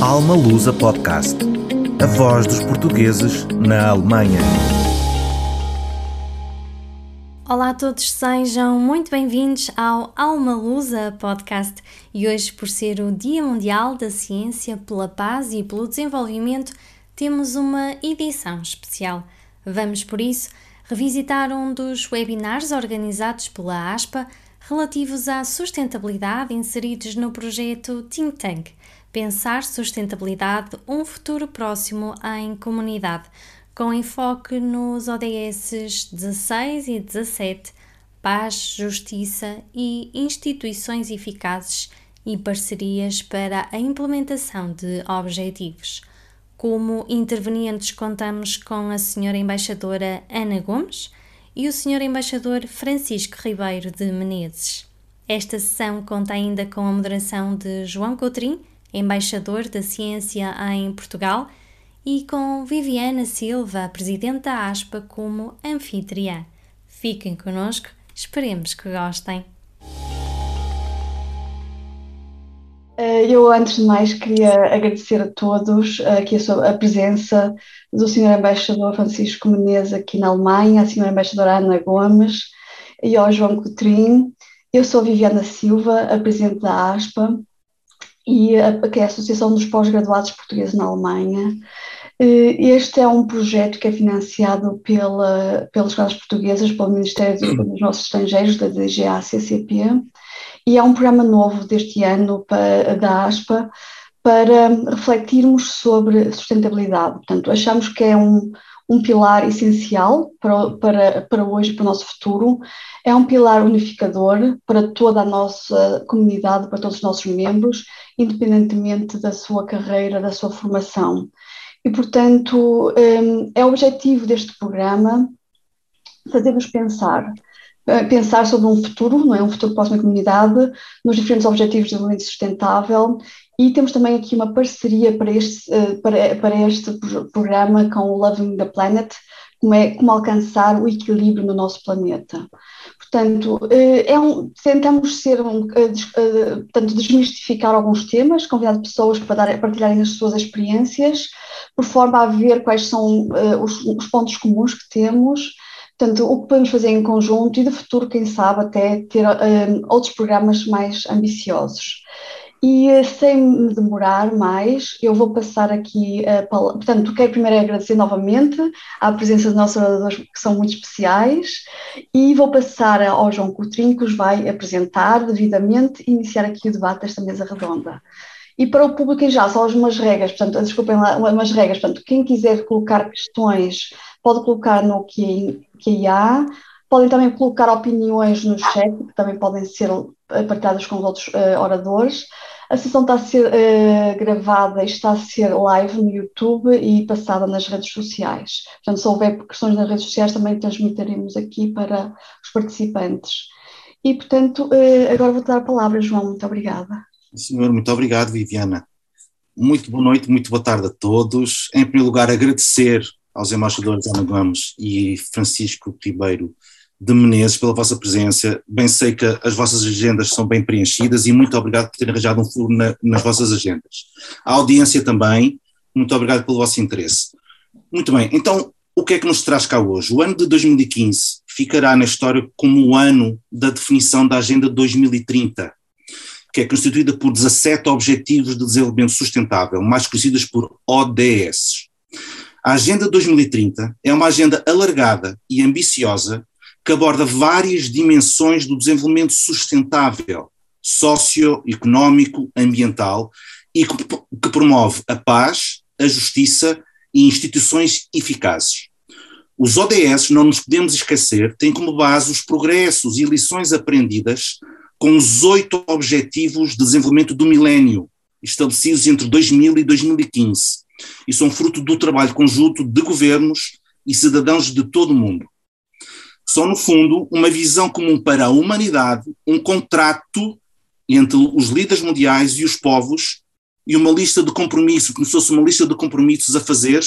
Alma Lusa Podcast. A voz dos portugueses na Alemanha. Olá a todos, sejam muito bem-vindos ao Alma Lusa Podcast. E hoje, por ser o Dia Mundial da Ciência pela Paz e pelo Desenvolvimento, temos uma edição especial. Vamos, por isso, revisitar um dos webinars organizados pela ASPPA relativos à sustentabilidade inseridos no projeto Think Tank. Pensar sustentabilidade, um futuro próximo em comunidade, com enfoque nos ODS 16 e 17, paz, justiça e instituições eficazes e parcerias para a implementação de objetivos. Como intervenientes contamos com a Sra. Embaixadora Ana Gomes e o Sr. Embaixador Francisco Ribeiro de Menezes. Esta sessão conta ainda com a moderação de João Cotrim, Embaixador da Ciência em Portugal, e com Viviana Silva, Presidente da ASPPA, como anfitriã. Fiquem connosco, esperemos que gostem. Eu, antes de mais, queria agradecer a todos aqui a presença do Sr. Embaixador Francisco Menezes aqui na Alemanha, a Sra. Embaixadora Ana Gomes e ao João Cotrim. Eu sou a Viviana Silva, a Presidente da ASPPA, que é a Associação dos Pós-Graduados Portugueses na Alemanha. Este é um projeto que é financiado pelas escolas portuguesas, pelo Ministério dos Negócios Estrangeiros, da DGACCP, e é um programa novo deste ano da ASPPA para refletirmos sobre sustentabilidade. Portanto, achamos que é um pilar essencial para hoje, para o nosso futuro. É um pilar unificador para toda a nossa comunidade, para todos os nossos membros, independentemente da sua carreira, da sua formação. E, portanto, é o objetivo deste programa fazer-nos pensar sobre um futuro, não é? Um futuro próximo à comunidade, nos diferentes objetivos de desenvolvimento sustentável, e temos também aqui uma parceria para este programa com o Loving the Planet, como alcançar o equilíbrio no nosso planeta. Portanto, tentamos desmistificar alguns temas, convidar pessoas para partilharem as suas experiências, por forma a ver quais são os pontos comuns que temos. Portanto, o que podemos fazer em conjunto e, de futuro, quem sabe, até ter outros programas mais ambiciosos. E sem me demorar mais, eu vou passar aqui a palavra. Portanto, quero primeiro agradecer novamente à presença dos nossos oradores, que são muito especiais, e vou passar ao João Cotrim, que os vai apresentar devidamente e iniciar aqui o debate desta mesa redonda. E para o público em geral, só umas regras, portanto, desculpem lá, umas regras, portanto, quem quiser colocar questões pode colocar no QA, podem também colocar opiniões no chat, que também podem ser partilhadas com os outros oradores. A sessão está a ser gravada e está a ser live no YouTube e passada nas redes sociais. Portanto, se houver questões nas redes sociais, também transmitiremos aqui para os participantes. E, portanto, agora vou-te dar a palavra, João, muito obrigada. Senhor, muito obrigado, Viviana. Muito boa noite, muito boa tarde a todos. Em primeiro lugar, agradecer aos embaixadores Ana Gomes e Francisco Ribeiro de Menezes pela vossa presença. Bem sei que as vossas agendas são bem preenchidas e muito obrigado por terem arranjado um furo nas vossas agendas. A audiência também, muito obrigado pelo vosso interesse. Muito bem, então o que é que nos traz cá hoje? O ano de 2015 ficará na história como o ano da definição da Agenda 2030, que é constituída por 17 Objetivos de Desenvolvimento Sustentável, mais conhecidos por ODS. A Agenda 2030 é uma agenda alargada e ambiciosa que aborda várias dimensões do desenvolvimento sustentável, socioeconómico, ambiental, e que promove a paz, a justiça e instituições eficazes. Os ODS, não nos podemos esquecer, têm como base os progressos e lições aprendidas com os 8 Objetivos de Desenvolvimento do Milénio, estabelecidos entre 2000 e 2015, e são fruto do trabalho conjunto de governos e cidadãos de todo o mundo. São, no fundo, uma visão comum para a humanidade, um contrato entre os líderes mundiais e os povos, e uma lista de compromissos, como se fosse uma lista de compromissos a fazer,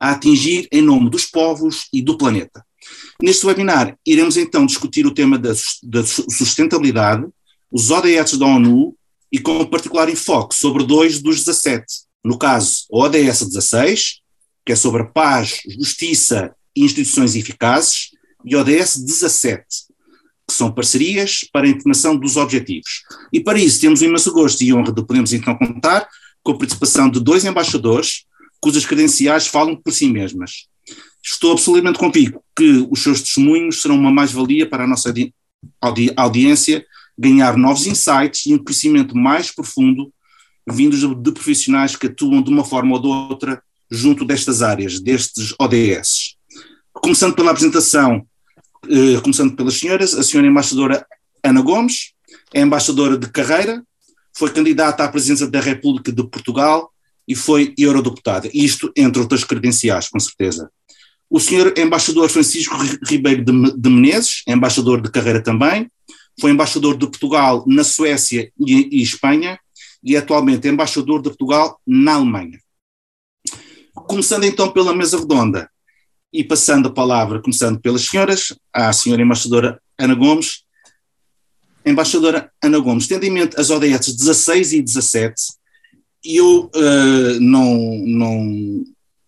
a atingir em nome dos povos e do planeta. Neste webinar iremos então discutir o tema da sustentabilidade, os ODS da ONU, e com particular enfoque sobre 2 dos 17, no caso a ODS 16, que é sobre paz, justiça e instituições eficazes, e a ODS 17, que são parcerias para a internação dos objetivos. E para isso temos um imenso gosto e honra de podermos então contar com a participação de dois embaixadores cujas credenciais falam por si mesmas. Estou absolutamente convicto que os seus testemunhos serão uma mais-valia para a nossa audiência ganhar novos insights e um conhecimento mais profundo vindos de profissionais que atuam de uma forma ou de outra junto destas áreas, destes ODS. Começando pela apresentação, começando pelas senhoras, a senhora embaixadora Ana Gomes é embaixadora de carreira, foi candidata à presidência da República de Portugal e foi eurodeputada, isto entre outras credenciais, com certeza. O senhor embaixador Francisco Ribeiro de Menezes, embaixador de carreira também, foi embaixador de Portugal na Suécia e Espanha e atualmente é embaixador de Portugal na Alemanha. Começando então pela mesa redonda e passando a palavra, começando pelas senhoras, à senhora embaixadora Ana Gomes. Embaixadora Ana Gomes, tendo em mente as ODS 16 e 17, eu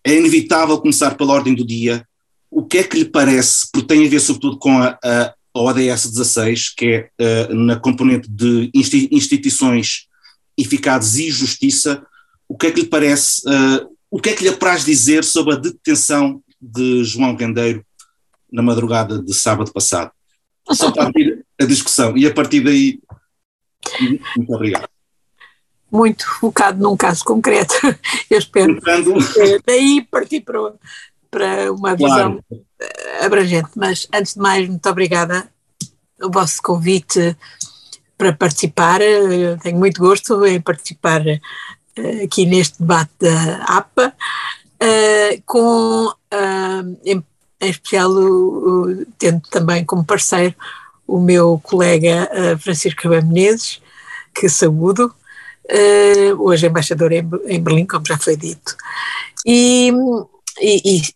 é inevitável começar pela ordem do dia. O que é que lhe parece, porque tem a ver sobretudo com a ODS 16, que é na componente de instituições eficazes e justiça, o que é que lhe parece, o que é que lhe apraz dizer sobre a detenção de João Gandeiro na madrugada de sábado passado? Só para abrir a discussão e a partir daí, muito obrigado. Muito focado num caso concreto, eu espero. Portanto, daí partir para uma visão abrangente, mas antes de mais, muito obrigada pelo vosso convite para participar. Eu tenho muito gosto em participar aqui neste debate da APA, com, em especial, tendo também como parceiro o meu colega Francisco Ribeiro Menezes, que saúdo. Hoje embaixador em Berlim, como já foi dito, e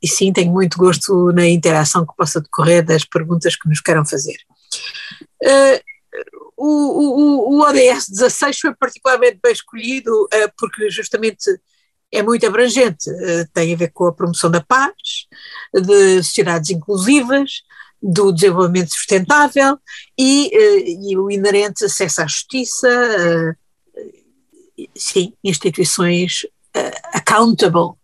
sim, tenho muito gosto na interação que possa decorrer das perguntas que nos queiram fazer. O ODS 16 foi particularmente bem escolhido porque justamente é muito abrangente, tem a ver com a promoção da paz, de sociedades inclusivas, do desenvolvimento sustentável e o inerente acesso à justiça, sim, instituições accountable,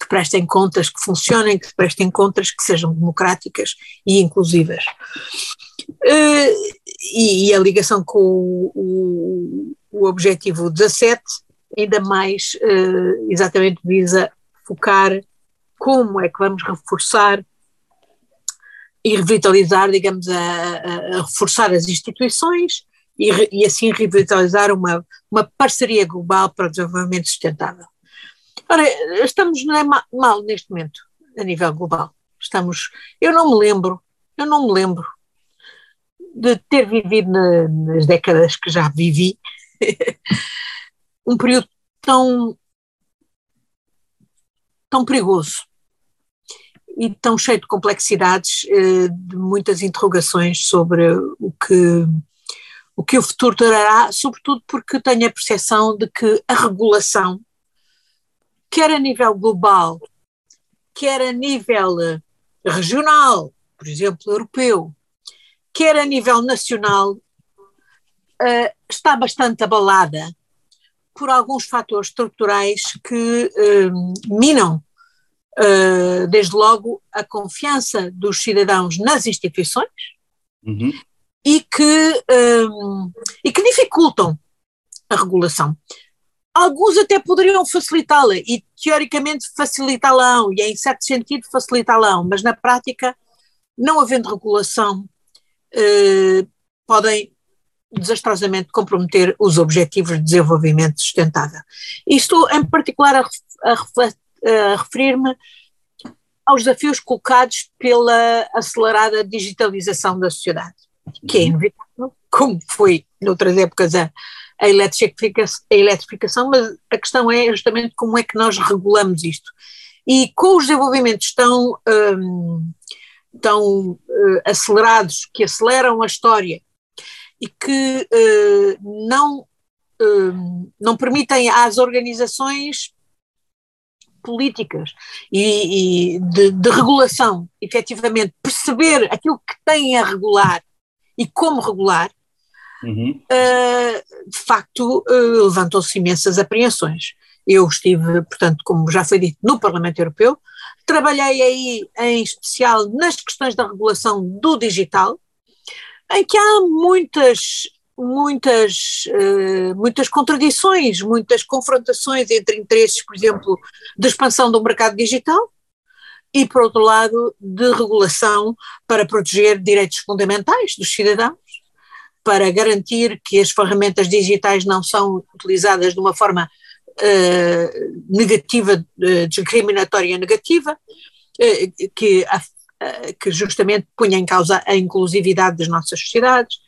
que prestem contas, que funcionem, que prestem contas, que sejam democráticas e inclusivas. E a ligação com o objetivo 17 ainda mais exatamente visa focar como é que vamos reforçar e revitalizar, digamos, a reforçar as instituições e assim revitalizar uma parceria global para o desenvolvimento sustentável. Ora, estamos mal neste momento, a nível global. Eu não me lembro de ter vivido nas décadas que já vivi um período tão perigoso e tão cheio de complexidades, de muitas interrogações sobre o que o futuro trará, sobretudo porque tenho a percepção de que a regulação, quer a nível global, quer a nível regional, por exemplo, europeu, quer a nível nacional, está bastante abalada por alguns fatores estruturais que minam, desde logo, a confiança dos cidadãos nas instituições. Uhum. E que dificultam a regulação. Alguns até poderiam facilitá-la e teoricamente facilitá-la, e em certo sentido facilitá-la, mas na prática, não havendo regulação, podem desastrosamente comprometer os objetivos de desenvolvimento sustentável. E estou em particular a referir-me aos desafios colocados pela acelerada digitalização da sociedade, que é inevitável, como foi noutras épocas a eletrificação, mas a questão é justamente como é que nós regulamos isto. E com os desenvolvimentos tão acelerados, que aceleram a história e que não permitem às organizações políticas e de regulação, efetivamente, perceber aquilo que tem a regular e como regular, de facto levantam-se imensas apreensões. Eu estive, portanto, como já foi dito, no Parlamento Europeu, trabalhei aí em especial nas questões da regulação do digital, em que há muitas contradições, muitas confrontações entre interesses, por exemplo, de expansão do mercado digital e, por outro lado, de regulação para proteger direitos fundamentais dos cidadãos, para garantir que as ferramentas digitais não são utilizadas de uma forma negativa, discriminatória negativa, que justamente punha em causa a inclusividade das nossas sociedades.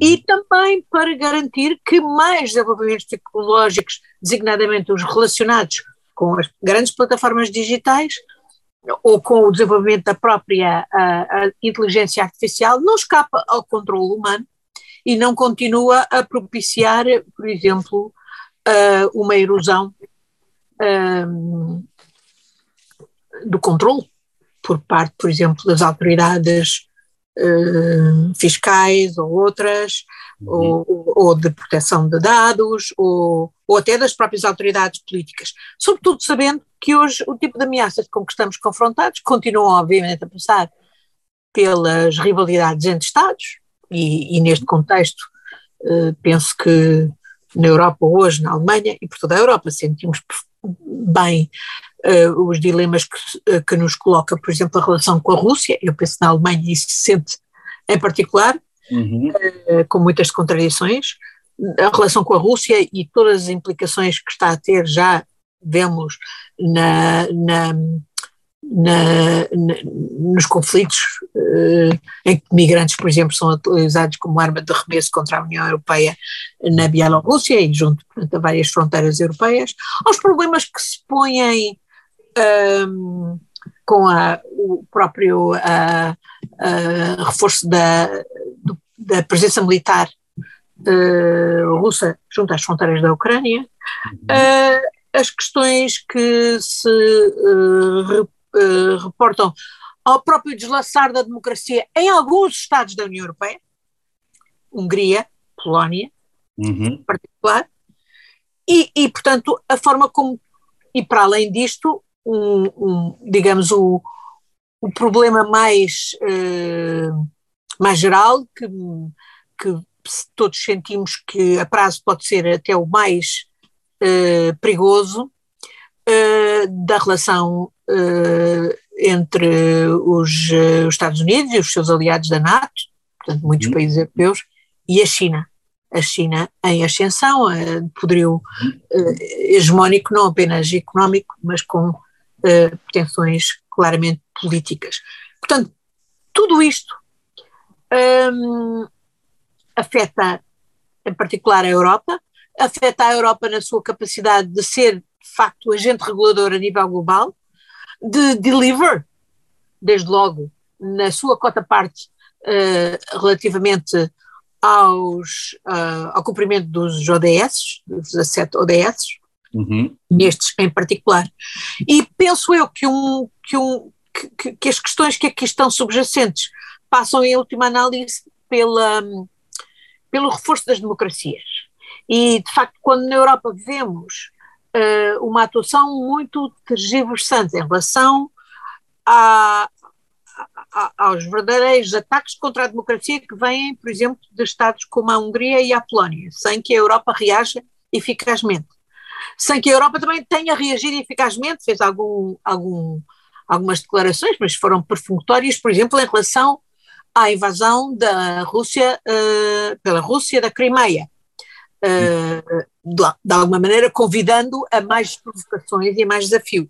E também para garantir que mais desenvolvimentos tecnológicos, designadamente os relacionados com as grandes plataformas digitais ou com o desenvolvimento da própria a inteligência artificial, não escapa ao controle humano e não continua a propiciar, por exemplo, uma erosão do controle por parte, por exemplo, das autoridades fiscais ou outras, ou de proteção de dados, ou até das próprias autoridades políticas, sobretudo sabendo que hoje o tipo de ameaças com que estamos confrontados continuam obviamente a passar pelas rivalidades entre Estados, e neste contexto penso que na Europa hoje, na Alemanha e por toda a Europa sentimos bem os dilemas que nos coloca, por exemplo, a relação com a Rússia. Eu penso na Alemanha e isso se sente em particular, com muitas contradições, a relação com a Rússia e todas as implicações que está a ter, já vemos nos conflitos em que migrantes, por exemplo, são utilizados como arma de arremesso contra a União Europeia na Bielorrússia e junto, portanto, a várias fronteiras europeias, aos problemas que se põem com o próprio reforço da presença militar russa junto às fronteiras da Ucrânia, as questões que se reportam ao próprio deslaçar da democracia em alguns Estados da União Europeia, Hungria, Polónia, em particular, e portanto, a forma como, e para além disto, digamos, o problema mais geral, que todos sentimos que a prazo pode ser até o mais perigoso, da relação entre os Estados Unidos e os seus aliados da NATO, portanto muitos países europeus, e a China. A China em ascensão, poderio hegemónico não apenas económico, mas com pretensões claramente políticas. Portanto, tudo isto afeta em particular a Europa, afeta a Europa na sua capacidade de ser, de facto, agente regulador a nível global, de deliver, desde logo, na sua cota-parte relativamente ao cumprimento dos ODS, dos 17 ODS, nestes em particular. E penso eu que as questões que aqui estão subjacentes passam, em última análise, pelo reforço das democracias. E, de facto, quando na Europa vemos uma atuação muito tergiversante em relação aos verdadeiros ataques contra a democracia que vêm, por exemplo, de Estados como a Hungria e a Polónia, sem que a Europa reaja eficazmente. Sem que a Europa também tenha reagido eficazmente, fez algumas declarações, mas foram perfunctórias, por exemplo, em relação à invasão da Rússia, pela Rússia da Crimeia. De alguma maneira convidando a mais provocações e a mais desafios,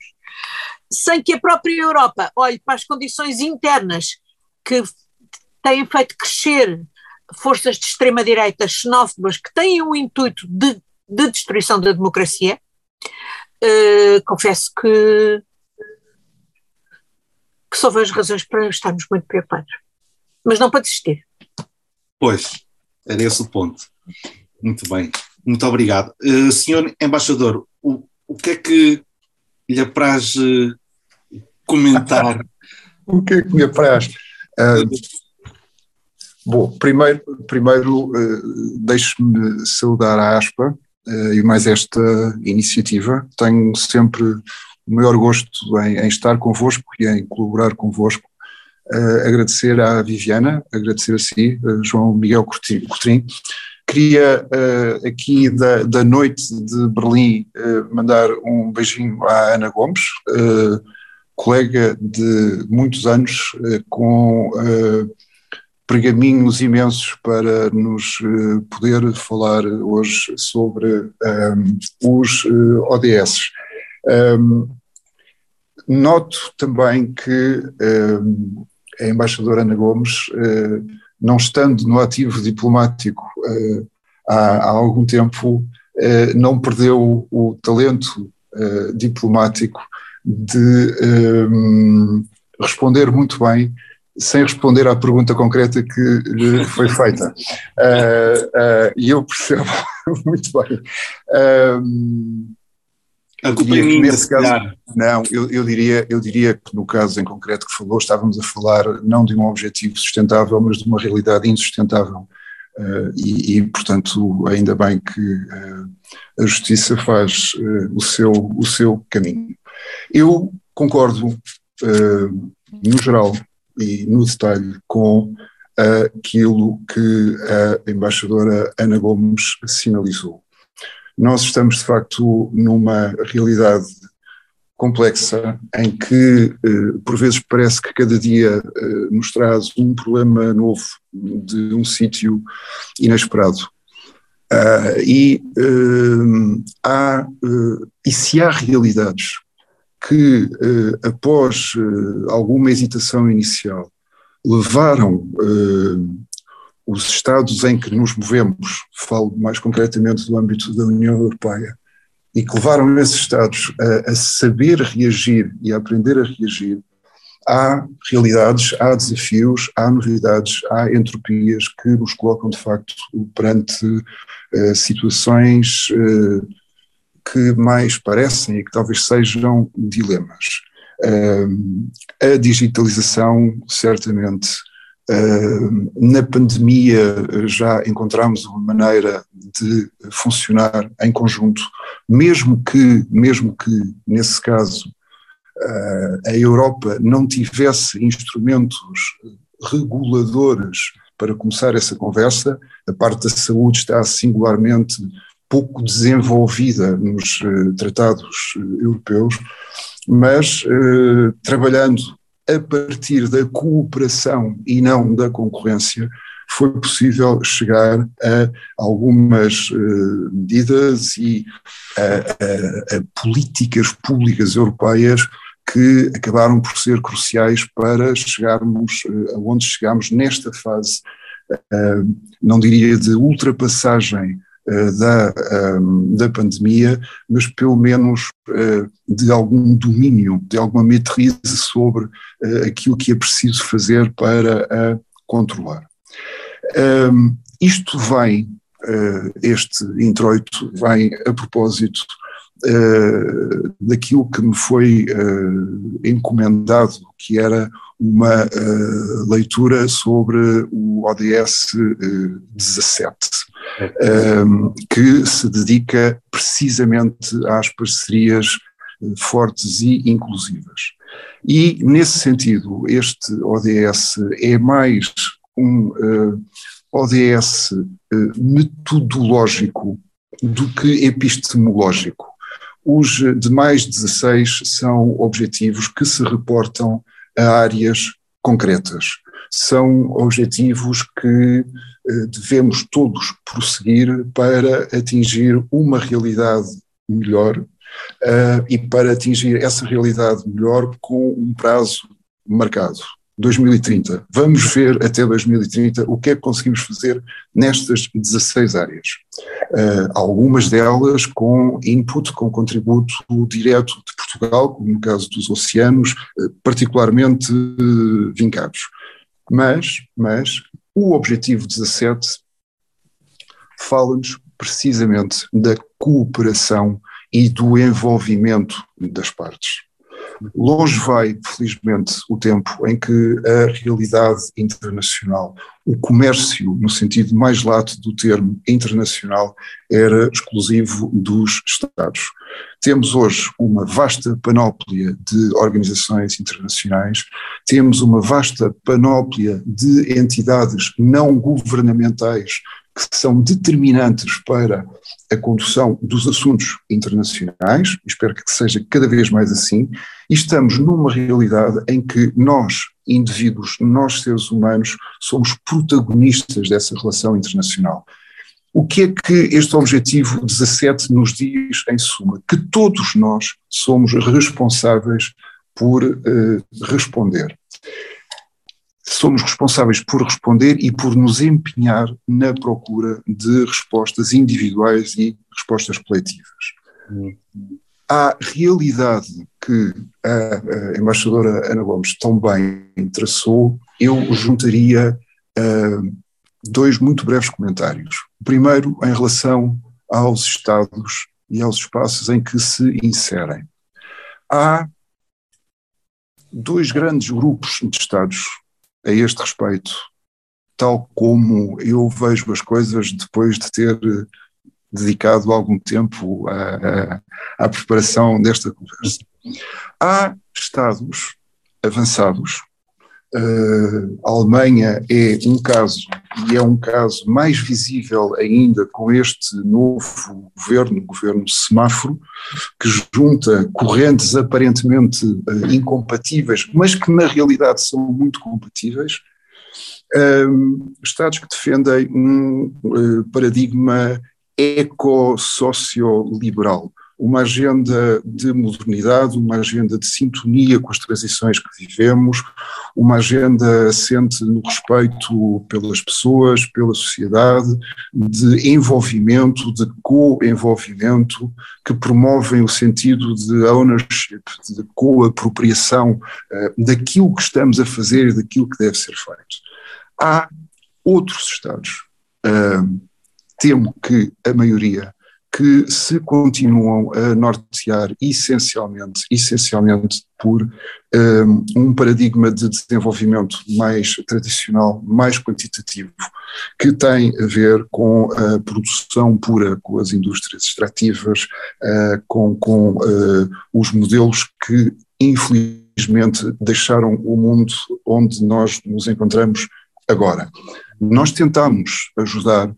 sem que a própria Europa olhe para as condições internas que têm feito crescer forças de extrema-direita xenófobas que têm um intuito de destruição da democracia. Confesso que só vejo razões para estarmos muito preocupados, mas não para desistir. Pois, era esse o ponto. Muito bem, muito obrigado. Senhor Embaixador, o que é que lhe apraz comentar? O que é que me apraz? Bom, primeiro deixe-me saudar a ASPPA e mais esta iniciativa. Tenho sempre o maior gosto em estar convosco e em colaborar convosco. Agradecer à Viviana, agradecer a si, João Miguel Cotrim. Queria aqui da noite de Berlim mandar um beijinho à Ana Gomes, colega de muitos anos, com pergaminhos imensos para nos poder falar hoje sobre os ODS. Noto também que a embaixadora Ana Gomes, não estando no ativo diplomático há algum tempo, não perdeu o talento diplomático de responder muito bem, sem responder à pergunta concreta que lhe foi feita. E eu percebo muito bem. Eu diria que no caso em concreto que falou, estávamos a falar não de um objetivo sustentável, mas de uma realidade insustentável, portanto, ainda bem que a justiça faz o seu caminho. Eu concordo, no geral e no detalhe, com aquilo que a embaixadora Ana Gomes sinalizou. Nós estamos, de facto, numa realidade complexa em que, por vezes, parece que cada dia nos traz um problema novo de um sítio inesperado. Se há realidades que, após alguma hesitação inicial, levaram os Estados em que nos movemos, falo mais concretamente do âmbito da União Europeia, e que levaram esses Estados a saber reagir e a aprender a reagir, há realidades, há desafios, há novidades, há entropias que nos colocam de facto perante situações que mais parecem e que talvez sejam dilemas. A digitalização, certamente. Na pandemia já encontramos uma maneira de funcionar em conjunto, mesmo que nesse caso a Europa não tivesse instrumentos reguladores para começar essa conversa. A parte da saúde está singularmente pouco desenvolvida nos tratados europeus, mas trabalhando a partir da cooperação e não da concorrência, foi possível chegar a algumas medidas e a políticas públicas europeias que acabaram por ser cruciais para chegarmos aonde chegámos nesta fase, não diria de ultrapassagem da pandemia, mas pelo menos de algum domínio, de alguma matriz sobre aquilo que é preciso fazer para a controlar. Isto vem, este introito vem a propósito daquilo que me foi encomendado, que era uma leitura sobre o ODS 17, que se dedica precisamente às parcerias fortes e inclusivas. E, nesse sentido, este ODS é mais um ODS metodológico do que epistemológico. Os demais 16 são objetivos que se reportam a áreas concretas. São objetivos que devemos todos prosseguir para atingir uma realidade melhor e para atingir essa realidade melhor com um prazo marcado, 2030. Vamos ver até 2030 o que é que conseguimos fazer nestas 16 áreas. Algumas delas com input, com contributo direto de Portugal, como no caso dos oceanos, particularmente vincados. Mas o objetivo 17 fala-nos precisamente da cooperação e do envolvimento das partes. Longe vai, felizmente, o tempo em que a realidade internacional, o comércio, no sentido mais lato do termo internacional, era exclusivo dos Estados. Temos hoje uma vasta panóplia de organizações internacionais, temos uma vasta panóplia de entidades não governamentais que são determinantes para a condução dos assuntos internacionais, espero que seja cada vez mais assim, e estamos numa realidade em que nós, indivíduos, nós seres humanos, somos protagonistas dessa relação internacional. O que é que este objetivo 17 nos diz em suma? Que todos nós somos responsáveis por responder. Somos responsáveis por responder e por nos empenhar na procura de respostas individuais e respostas coletivas. Há realidade que a embaixadora Ana Gomes tão bem traçou, eu juntaria dois muito breves comentários. O primeiro em relação aos Estados e aos espaços em que se inserem. Há dois grandes grupos de Estados a este respeito, tal como eu vejo as coisas depois de ter dedicado algum tempo à preparação desta conversa. Há Estados avançados, a Alemanha é um caso, e é um caso mais visível ainda com este novo governo, governo semáforo, que junta correntes aparentemente incompatíveis, mas que na realidade são muito compatíveis, Estados que defendem um paradigma eco-socio-liberal, uma agenda de modernidade, uma agenda de sintonia com as transições que vivemos, uma agenda assente no respeito pelas pessoas, pela sociedade, de envolvimento, de co-envolvimento, que promovem o sentido de ownership, de co-apropriação daquilo que estamos a fazer e daquilo que deve ser feito. Há outros Estados, temo que a maioria, que se continuam a nortear essencialmente por um paradigma de desenvolvimento mais tradicional, mais quantitativo, que tem a ver com a produção pura, com as indústrias extrativas, com os modelos que infelizmente deixaram o mundo onde nós nos encontramos agora. Nós tentámos ajudar,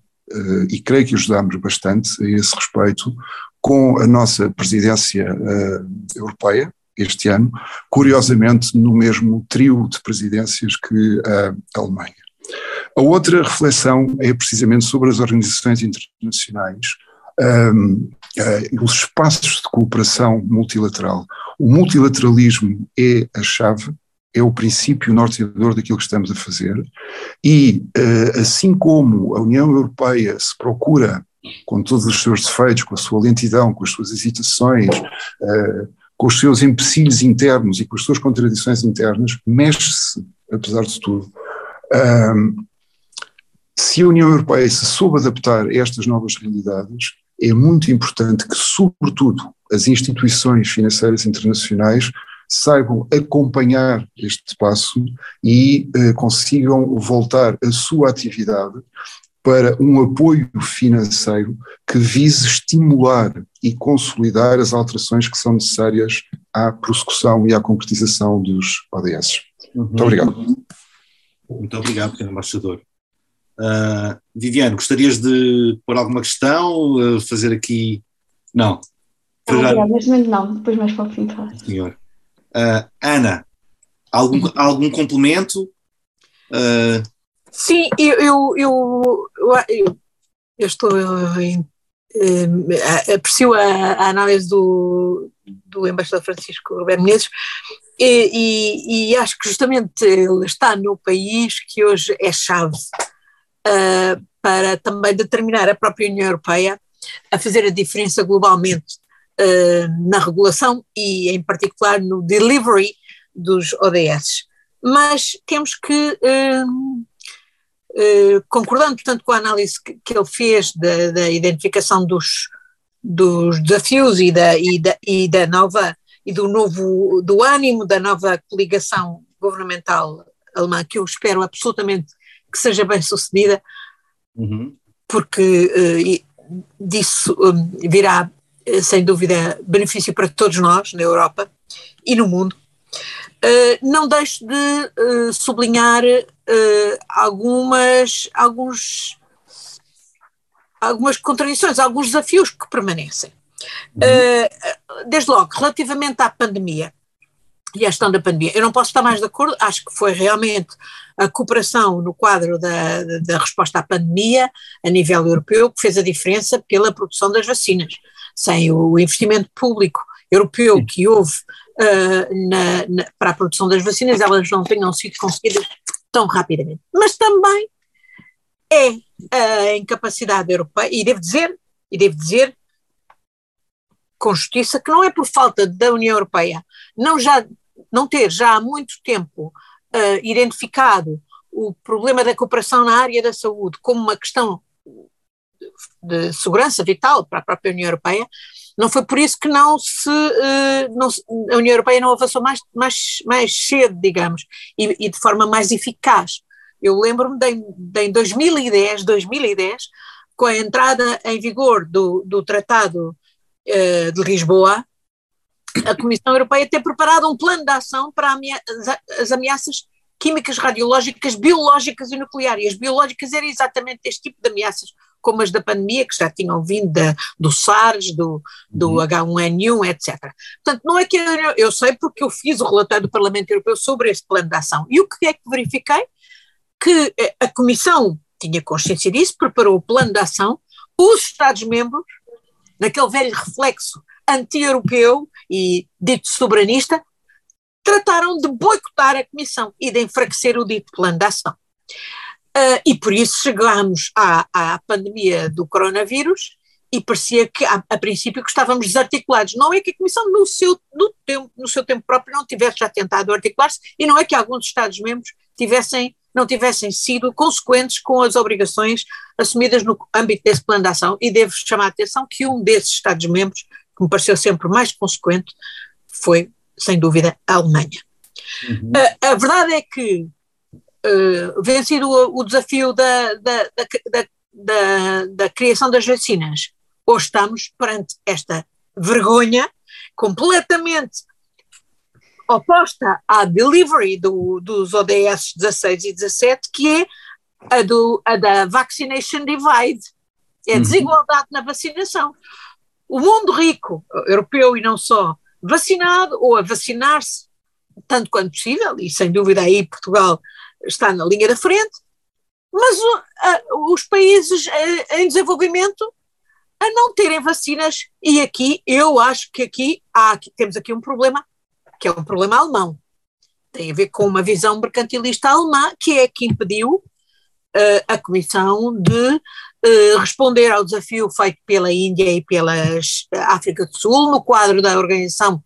e creio que ajudámos bastante a esse respeito, com a nossa presidência europeia este ano, curiosamente no mesmo trio de presidências que a Alemanha. A outra reflexão é precisamente sobre as organizações internacionais, os espaços de cooperação multilateral. O multilateralismo é a chave, é o princípio norteador daquilo que estamos a fazer e, assim como a União Europeia se procura, com todos os seus defeitos, com a sua lentidão, com as suas hesitações, com os seus empecilhos internos e com as suas contradições internas, mexe-se, apesar de tudo. Se a União Europeia se soube adaptar a estas novas realidades, é muito importante que, sobretudo, as instituições financeiras internacionais saibam acompanhar este passo e consigam voltar a sua atividade para um apoio financeiro que vise estimular e consolidar as alterações que são necessárias à prossecução e à concretização dos ODS. Muito obrigado. Muito obrigado, Sr. Embaixador. Viviane, gostarias de pôr alguma questão, fazer aqui… Não. Não, depois mais para o fim, falar. Senhor. Ana, algum complemento? Sim, eu estou aprecio a análise do embaixador Francisco Ribeiro de Menezes e acho que justamente ele está no país que hoje é chave para também determinar a própria União Europeia a fazer a diferença globalmente na regulação e em particular no delivery dos ODS, mas temos que, concordando portanto com a análise que ele fez da identificação dos dos desafios do ânimo da nova coligação governamental alemã, que eu espero absolutamente que seja bem sucedida, porque disso virá, sem dúvida, benefício para todos nós na Europa e no mundo. Não deixo de sublinhar algumas contradições, alguns desafios que permanecem. Desde logo, relativamente à pandemia e à gestão da pandemia, eu não posso estar mais de acordo. Acho que foi realmente a cooperação no quadro da resposta à pandemia a nível europeu que fez a diferença pela produção das vacinas. Sem o investimento público europeu que houve para a produção das vacinas, elas não tenham sido conseguidas tão rapidamente. Mas também é a incapacidade europeia, e devo dizer com justiça, que não é por falta da União Europeia não ter já há muito tempo identificado o problema da cooperação na área da saúde como uma questão de segurança vital para a própria União Europeia. Não foi por isso que a União Europeia não avançou mais cedo, digamos, e de forma mais eficaz. Eu lembro-me de 2010, com a entrada em vigor do Tratado de Lisboa, a Comissão Europeia ter preparado um plano de ação para as ameaças químicas, radiológicas, biológicas e nucleares. E as biológicas eram exatamente este tipo de ameaças, como as da pandemia, que já tinham vindo do SARS, do H1N1, etc. Portanto, não é que eu sei, porque eu fiz o relatório do Parlamento Europeu sobre este plano de ação, e o que é que verifiquei? Que a Comissão tinha consciência disso, preparou o plano de ação, os Estados-membros, naquele velho reflexo anti-europeu e dito soberanista, trataram de boicotar a Comissão e de enfraquecer o dito plano de ação. E por isso chegámos à pandemia do coronavírus e parecia que, a princípio, que estávamos desarticulados. Não é que a Comissão no seu tempo próprio não tivesse já tentado articular-se, e não é que alguns Estados-membros não tivessem sido consequentes com as obrigações assumidas no âmbito desse plano de ação, e devo chamar a atenção que um desses Estados-membros, que me pareceu sempre mais consequente, foi, sem dúvida, a Alemanha. A verdade é que, vencido o desafio da criação das vacinas, hoje estamos perante esta vergonha completamente oposta à delivery dos ODS 16 e 17, que é a da vaccination divide, é a desigualdade na vacinação. O mundo rico, europeu e não só, vacinado ou a vacinar-se tanto quanto possível, e sem dúvida aí Portugal está na linha da frente, mas os países em desenvolvimento a não terem vacinas, e aqui, eu acho que temos aqui um problema, que é um problema alemão, tem a ver com uma visão mercantilista alemã, que é que impediu a Comissão de responder ao desafio feito pela Índia e pela África do Sul, no quadro da Organização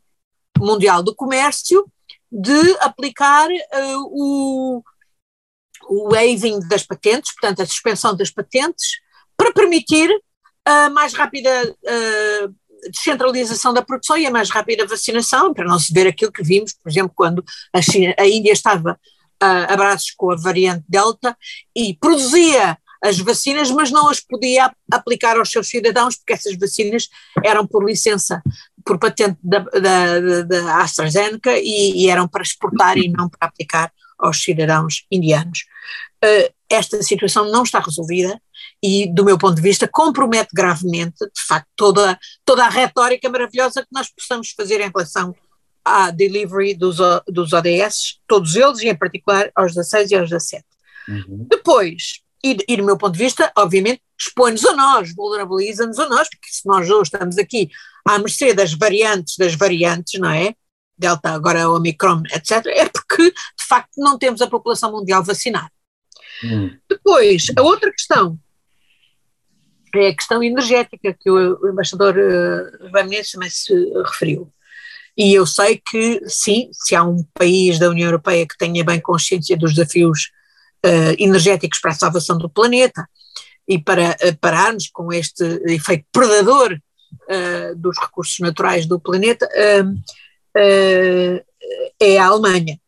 Mundial do Comércio, de aplicar o waiving das patentes, portanto a suspensão das patentes, para permitir a mais rápida descentralização da produção e a mais rápida vacinação, para não se ver aquilo que vimos, por exemplo, quando a Índia estava a braços com a variante Delta e produzia as vacinas, mas não as podia aplicar aos seus cidadãos, porque essas vacinas eram por licença, por patente da AstraZeneca, e eram para exportar e não para aplicar aos cidadãos indianos. Esta situação não está resolvida e, do meu ponto de vista, compromete gravemente, de facto, toda a retórica maravilhosa que nós possamos fazer em relação à delivery dos ODS, todos eles, e em particular aos 16 e aos 17. Depois, e do meu ponto de vista, obviamente, expõe-nos a nós, vulnerabiliza-nos a nós, porque se nós hoje estamos aqui à mercê das variantes, não é? Delta, agora Omicron, etc., é porque, de facto, não temos a população mundial vacinada. Depois, a outra questão é a questão energética, que o embaixador Ribeiro de Menezes também se referiu. E eu sei que, sim, se há um país da União Europeia que tenha bem consciência dos desafios energéticos para a salvação do planeta e para pararmos com este efeito predador dos recursos naturais do planeta é a Alemanha.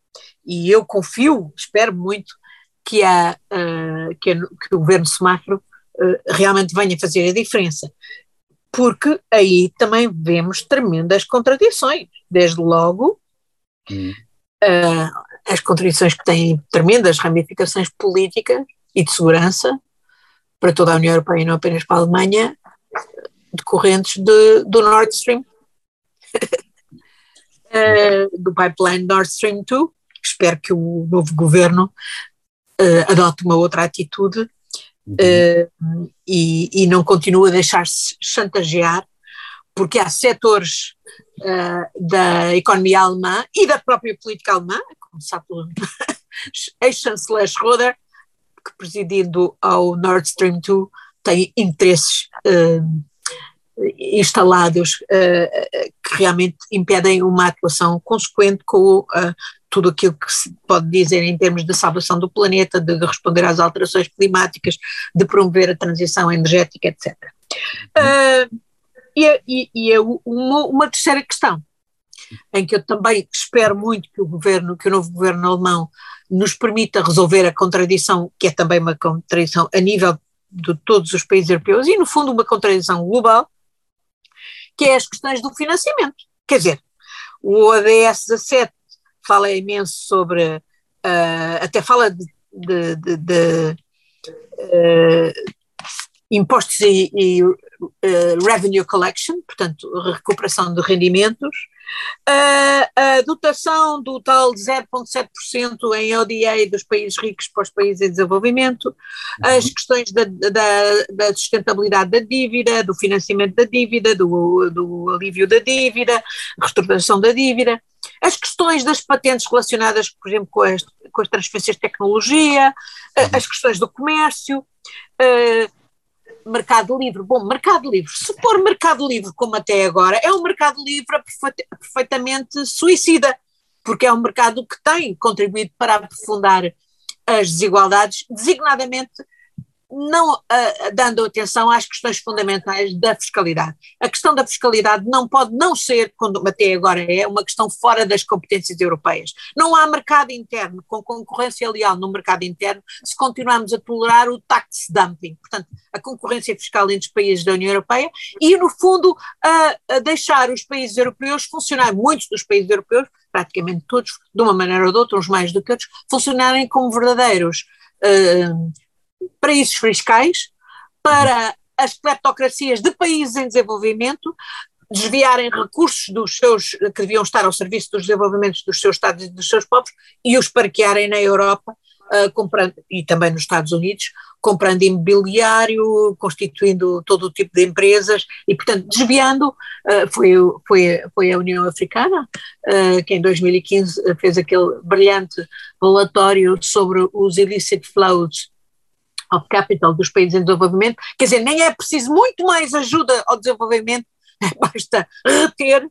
E eu confio, espero muito, que o governo de Semáforo realmente venha fazer a diferença, porque aí também vemos tremendas contradições, desde logo as contradições que têm tremendas ramificações políticas e de segurança para toda a União Europeia e não apenas para a Alemanha, decorrentes do Nord Stream, do pipeline Nord Stream 2, espero que o novo governo adote uma outra atitude e não continue a deixar-se chantagear, porque há setores da economia alemã e da própria política alemã, a começar pelo ex-chanceler Schröder, que presidindo ao Nord Stream 2 tem interesses instalados que realmente impedem uma atuação consequente com tudo aquilo que se pode dizer em termos de salvação do planeta, de responder às alterações climáticas, de promover a transição energética, etc. E é uma terceira questão, em que eu também espero muito que o novo governo alemão nos permita resolver a contradição, que é também uma contradição a nível de todos os países europeus e, no fundo, uma contradição global, que é as questões do financiamento. Quer dizer, o ODS 17 fala imenso sobre, até fala de impostos e revenue collection, portanto, recuperação de rendimentos, a dotação do tal 0,7% em ODA dos países ricos para os países em desenvolvimento, as questões da sustentabilidade da dívida, do financiamento da dívida, do alívio da dívida, reestruturação da dívida, as questões das patentes relacionadas, por exemplo, com as transferências de tecnologia, as questões do comércio, mercado livre. Bom, mercado livre, se for mercado livre como até agora, é um mercado livre perfeitamente suicida, porque é um mercado que tem contribuído para aprofundar as desigualdades, designadamente não dando atenção às questões fundamentais da fiscalidade. A questão da fiscalidade não pode não ser, como até agora é, uma questão fora das competências europeias. Não há mercado interno com concorrência leal no mercado interno se continuarmos a tolerar o tax dumping, portanto, a concorrência fiscal entre os países da União Europeia e, no fundo, a deixar os países europeus funcionar, muitos dos países europeus, praticamente todos, de uma maneira ou de outra, uns mais do que outros, funcionarem como verdadeiros paraísos fiscais, para as cleptocracias de países em desenvolvimento desviarem recursos dos seus, que deviam estar ao serviço dos desenvolvimentos dos seus Estados e dos seus povos, e os parquearem na Europa, comprando, e também nos Estados Unidos, comprando imobiliário, constituindo todo o tipo de empresas e, portanto, desviando, foi a União Africana que em 2015 fez aquele brilhante relatório sobre os illicit flows of capital dos países em desenvolvimento. Quer dizer, nem é preciso muito mais ajuda ao desenvolvimento, basta reter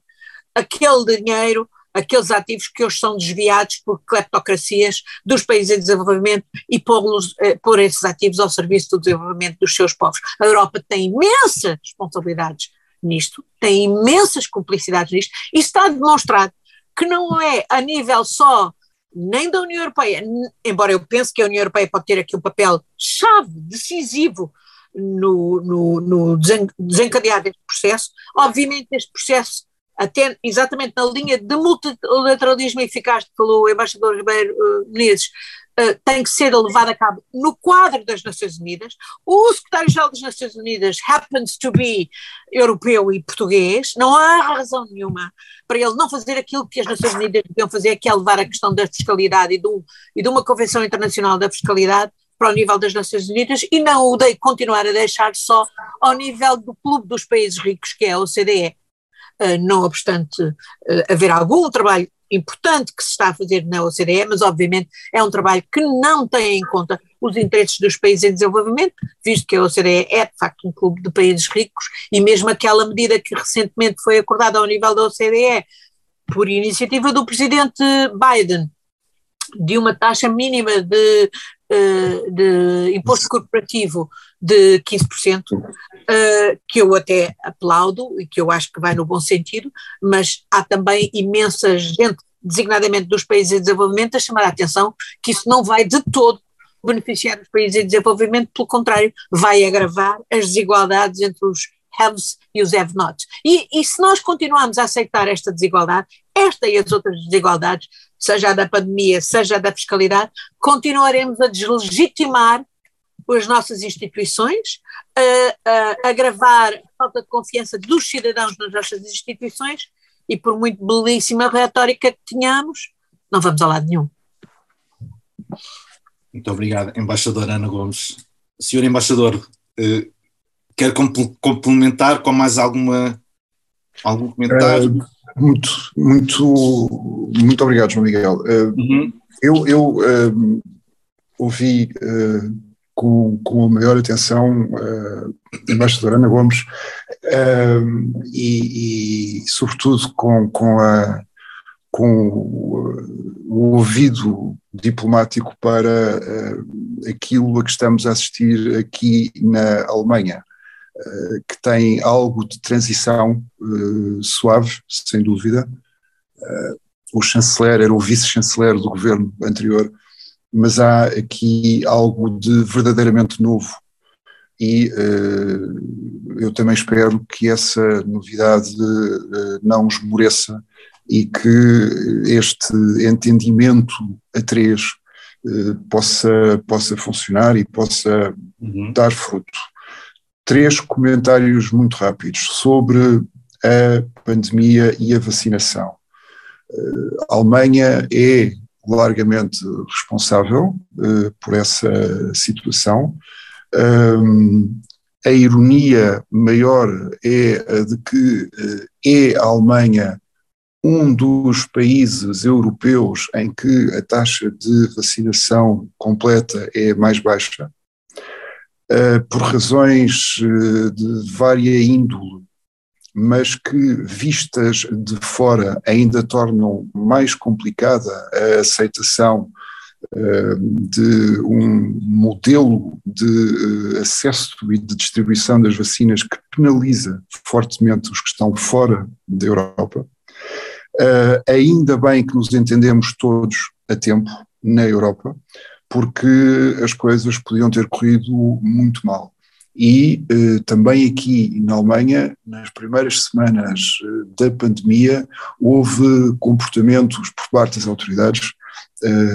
aquele dinheiro, aqueles ativos que hoje são desviados por cleptocracias dos países em desenvolvimento e pôr esses ativos ao serviço do desenvolvimento dos seus povos. A Europa tem imensas responsabilidades nisto, tem imensas cumplicidades nisto, e está demonstrado que não é a nível só nem da União Europeia, embora eu pense que a União Europeia pode ter aqui um papel-chave decisivo no desencadear deste processo. Obviamente este processo, até exatamente na linha de multilateralismo eficaz pelo embaixador Ribeiro de Menezes, tem que ser levado a cabo no quadro das Nações Unidas. O secretário-geral das Nações Unidas happens to be europeu e português, não há razão nenhuma para ele não fazer aquilo que as Nações Unidas deviam fazer, que é levar a questão da fiscalidade e de uma Convenção Internacional da Fiscalidade para o nível das Nações Unidas, e não o continuar a deixar só ao nível do clube dos países ricos, que é a OCDE, não obstante haver algum trabalho importante que se está a fazer na OCDE, mas obviamente é um trabalho que não tem em conta os interesses dos países em desenvolvimento, visto que a OCDE é de facto um clube de países ricos, e mesmo aquela medida que recentemente foi acordada ao nível da OCDE, por iniciativa do presidente Biden, de uma taxa mínima de imposto corporativo de 15%, que eu até aplaudo e que eu acho que vai no bom sentido, mas há também imensa gente, designadamente dos países em desenvolvimento, a chamar a atenção que isso não vai de todo beneficiar os países em desenvolvimento, pelo contrário, vai agravar as desigualdades entre os haves e os have-nots. E se nós continuarmos a aceitar esta desigualdade, esta e as outras desigualdades, seja a da pandemia, seja a da fiscalidade, continuaremos a deslegitimar as nossas instituições, a agravar a falta de confiança dos cidadãos nas nossas instituições, e por muito belíssima retórica que tenhamos, não vamos a lado nenhum. Muito obrigado, embaixadora Ana Gomes. Senhor embaixador, quer complementar com mais algum comentário? Muito obrigado, João Miguel. Eu ouvi com a maior atenção a embaixadora Ana Gomes e sobretudo com o ouvido diplomático para aquilo a que estamos a assistir aqui na Alemanha, que tem algo de transição suave, sem dúvida. O chanceler era o vice-chanceler do governo anterior, mas há aqui algo de verdadeiramente novo e eu também espero que essa novidade não esmoreça e que este entendimento a três possa funcionar e possa dar fruto. Três comentários muito rápidos sobre a pandemia e a vacinação. A Alemanha é largamente responsável por essa situação. A ironia maior é a de que é a Alemanha um dos países europeus em que a taxa de vacinação completa é mais baixa, por razões de vária índole, mas que vistas de fora ainda tornam mais complicada a aceitação de um modelo de acesso e de distribuição das vacinas que penaliza fortemente os que estão fora da Europa. Ainda bem que nos entendemos todos a tempo na Europa, porque as coisas podiam ter corrido muito mal. E também aqui na Alemanha, nas primeiras semanas da pandemia, houve comportamentos por parte das autoridades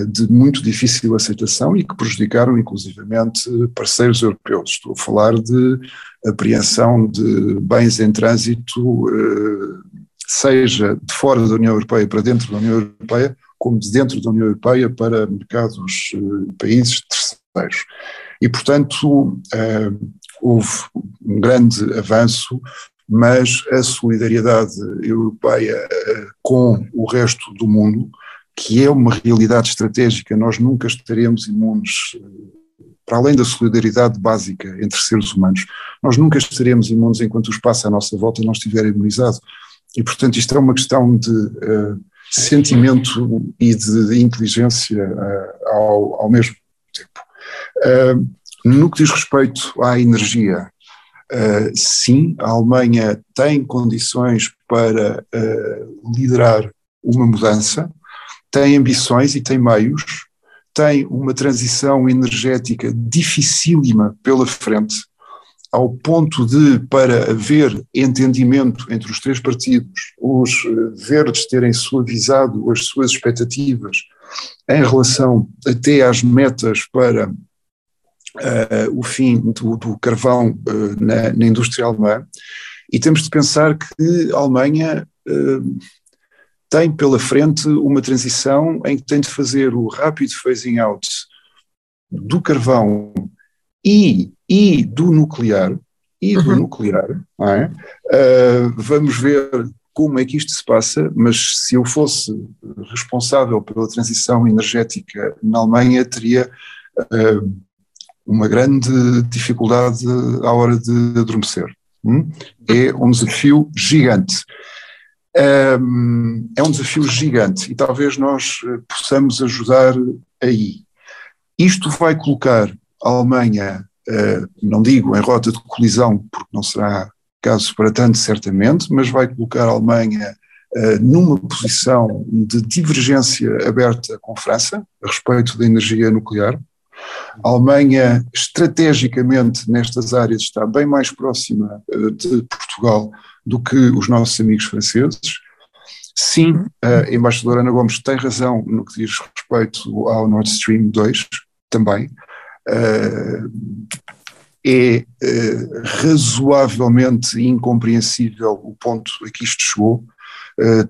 de muito difícil aceitação e que prejudicaram inclusivamente parceiros europeus. Estou a falar de apreensão de bens em trânsito, seja de fora da União Europeia para dentro da União Europeia, como de dentro da União Europeia para mercados, países terceiros. E, portanto, houve um grande avanço, mas a solidariedade europeia com o resto do mundo, que é uma realidade estratégica, nós nunca estaremos imunes, para além da solidariedade básica entre seres humanos, nós nunca estaremos imunes enquanto o espaço à nossa volta não estiver imunizado. E, portanto, isto é uma questão de sentimento e de inteligência ao mesmo tempo. No que diz respeito à energia, sim, a Alemanha tem condições para liderar uma mudança, tem ambições e tem meios, tem uma transição energética dificílima pela frente, ao ponto de, para haver entendimento entre os três partidos, os verdes terem suavizado as suas expectativas em relação até às metas para o fim do carvão na indústria alemã, e temos de pensar que a Alemanha tem pela frente uma transição em que tem de fazer o rápido phasing out do carvão e do nuclear, não é? Vamos ver como é que isto se passa, mas se eu fosse responsável pela transição energética na Alemanha, teria uma grande dificuldade à hora de adormecer. É um desafio gigante. É um desafio gigante e talvez nós possamos ajudar aí. Isto vai colocar a Alemanha não digo em rota de colisão, porque não será caso para tanto certamente, mas vai colocar a Alemanha numa posição de divergência aberta com a França, a respeito da energia nuclear. A Alemanha, estrategicamente, nestas áreas está bem mais próxima de Portugal do que os nossos amigos franceses. Sim, a embaixadora Ana Gomes tem razão no que diz respeito ao Nord Stream 2, também. É razoavelmente incompreensível o ponto a que isto chegou,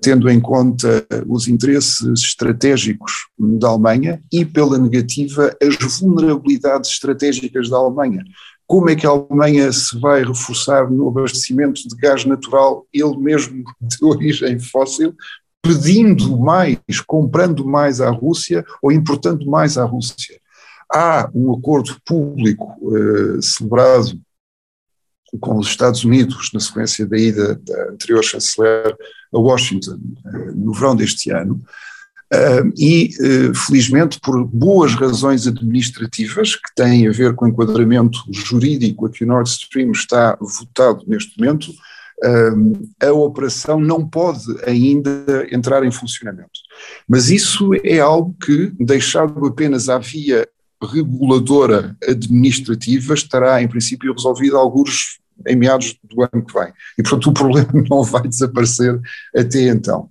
tendo em conta os interesses estratégicos da Alemanha e, pela negativa, as vulnerabilidades estratégicas da Alemanha. Como é que a Alemanha se vai reforçar no abastecimento de gás natural, ele mesmo de origem fóssil, pedindo mais, comprando mais à Rússia ou importando mais à Rússia? Há um acordo público celebrado com os Estados Unidos, na sequência da ida da anterior chanceler a Washington, no verão deste ano, e felizmente por boas razões administrativas, que têm a ver com o enquadramento jurídico a que o Nord Stream está votado neste momento, a operação não pode ainda entrar em funcionamento. Mas isso é algo que, deixado apenas à via reguladora administrativa, estará em princípio resolvido alguns em meados do ano que vem, e portanto o problema não vai desaparecer até então.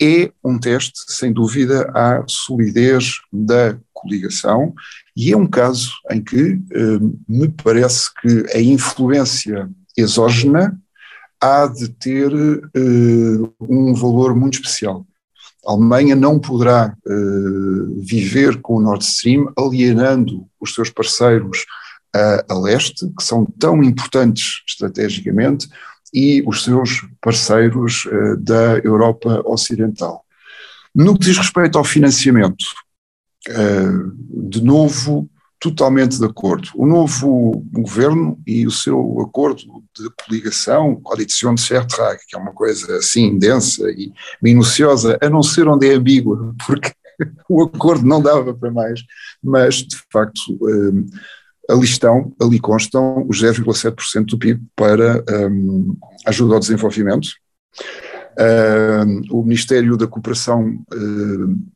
É um teste, sem dúvida, à solidez da coligação, e é um caso em que me parece que a influência exógena há de ter um valor muito especial. A Alemanha não poderá viver com o Nord Stream alienando os seus parceiros a leste, que são tão importantes estrategicamente, e os seus parceiros da Europa Ocidental. No que diz respeito ao financiamento, de novo, totalmente de acordo. O novo governo e o seu acordo de coligação, coalição de Vertrag, que é uma coisa assim densa e minuciosa, a não ser onde é ambígua, porque o acordo não dava para mais, mas de facto ali constam os 0,7% do PIB para ajuda ao desenvolvimento. O Ministério da Cooperação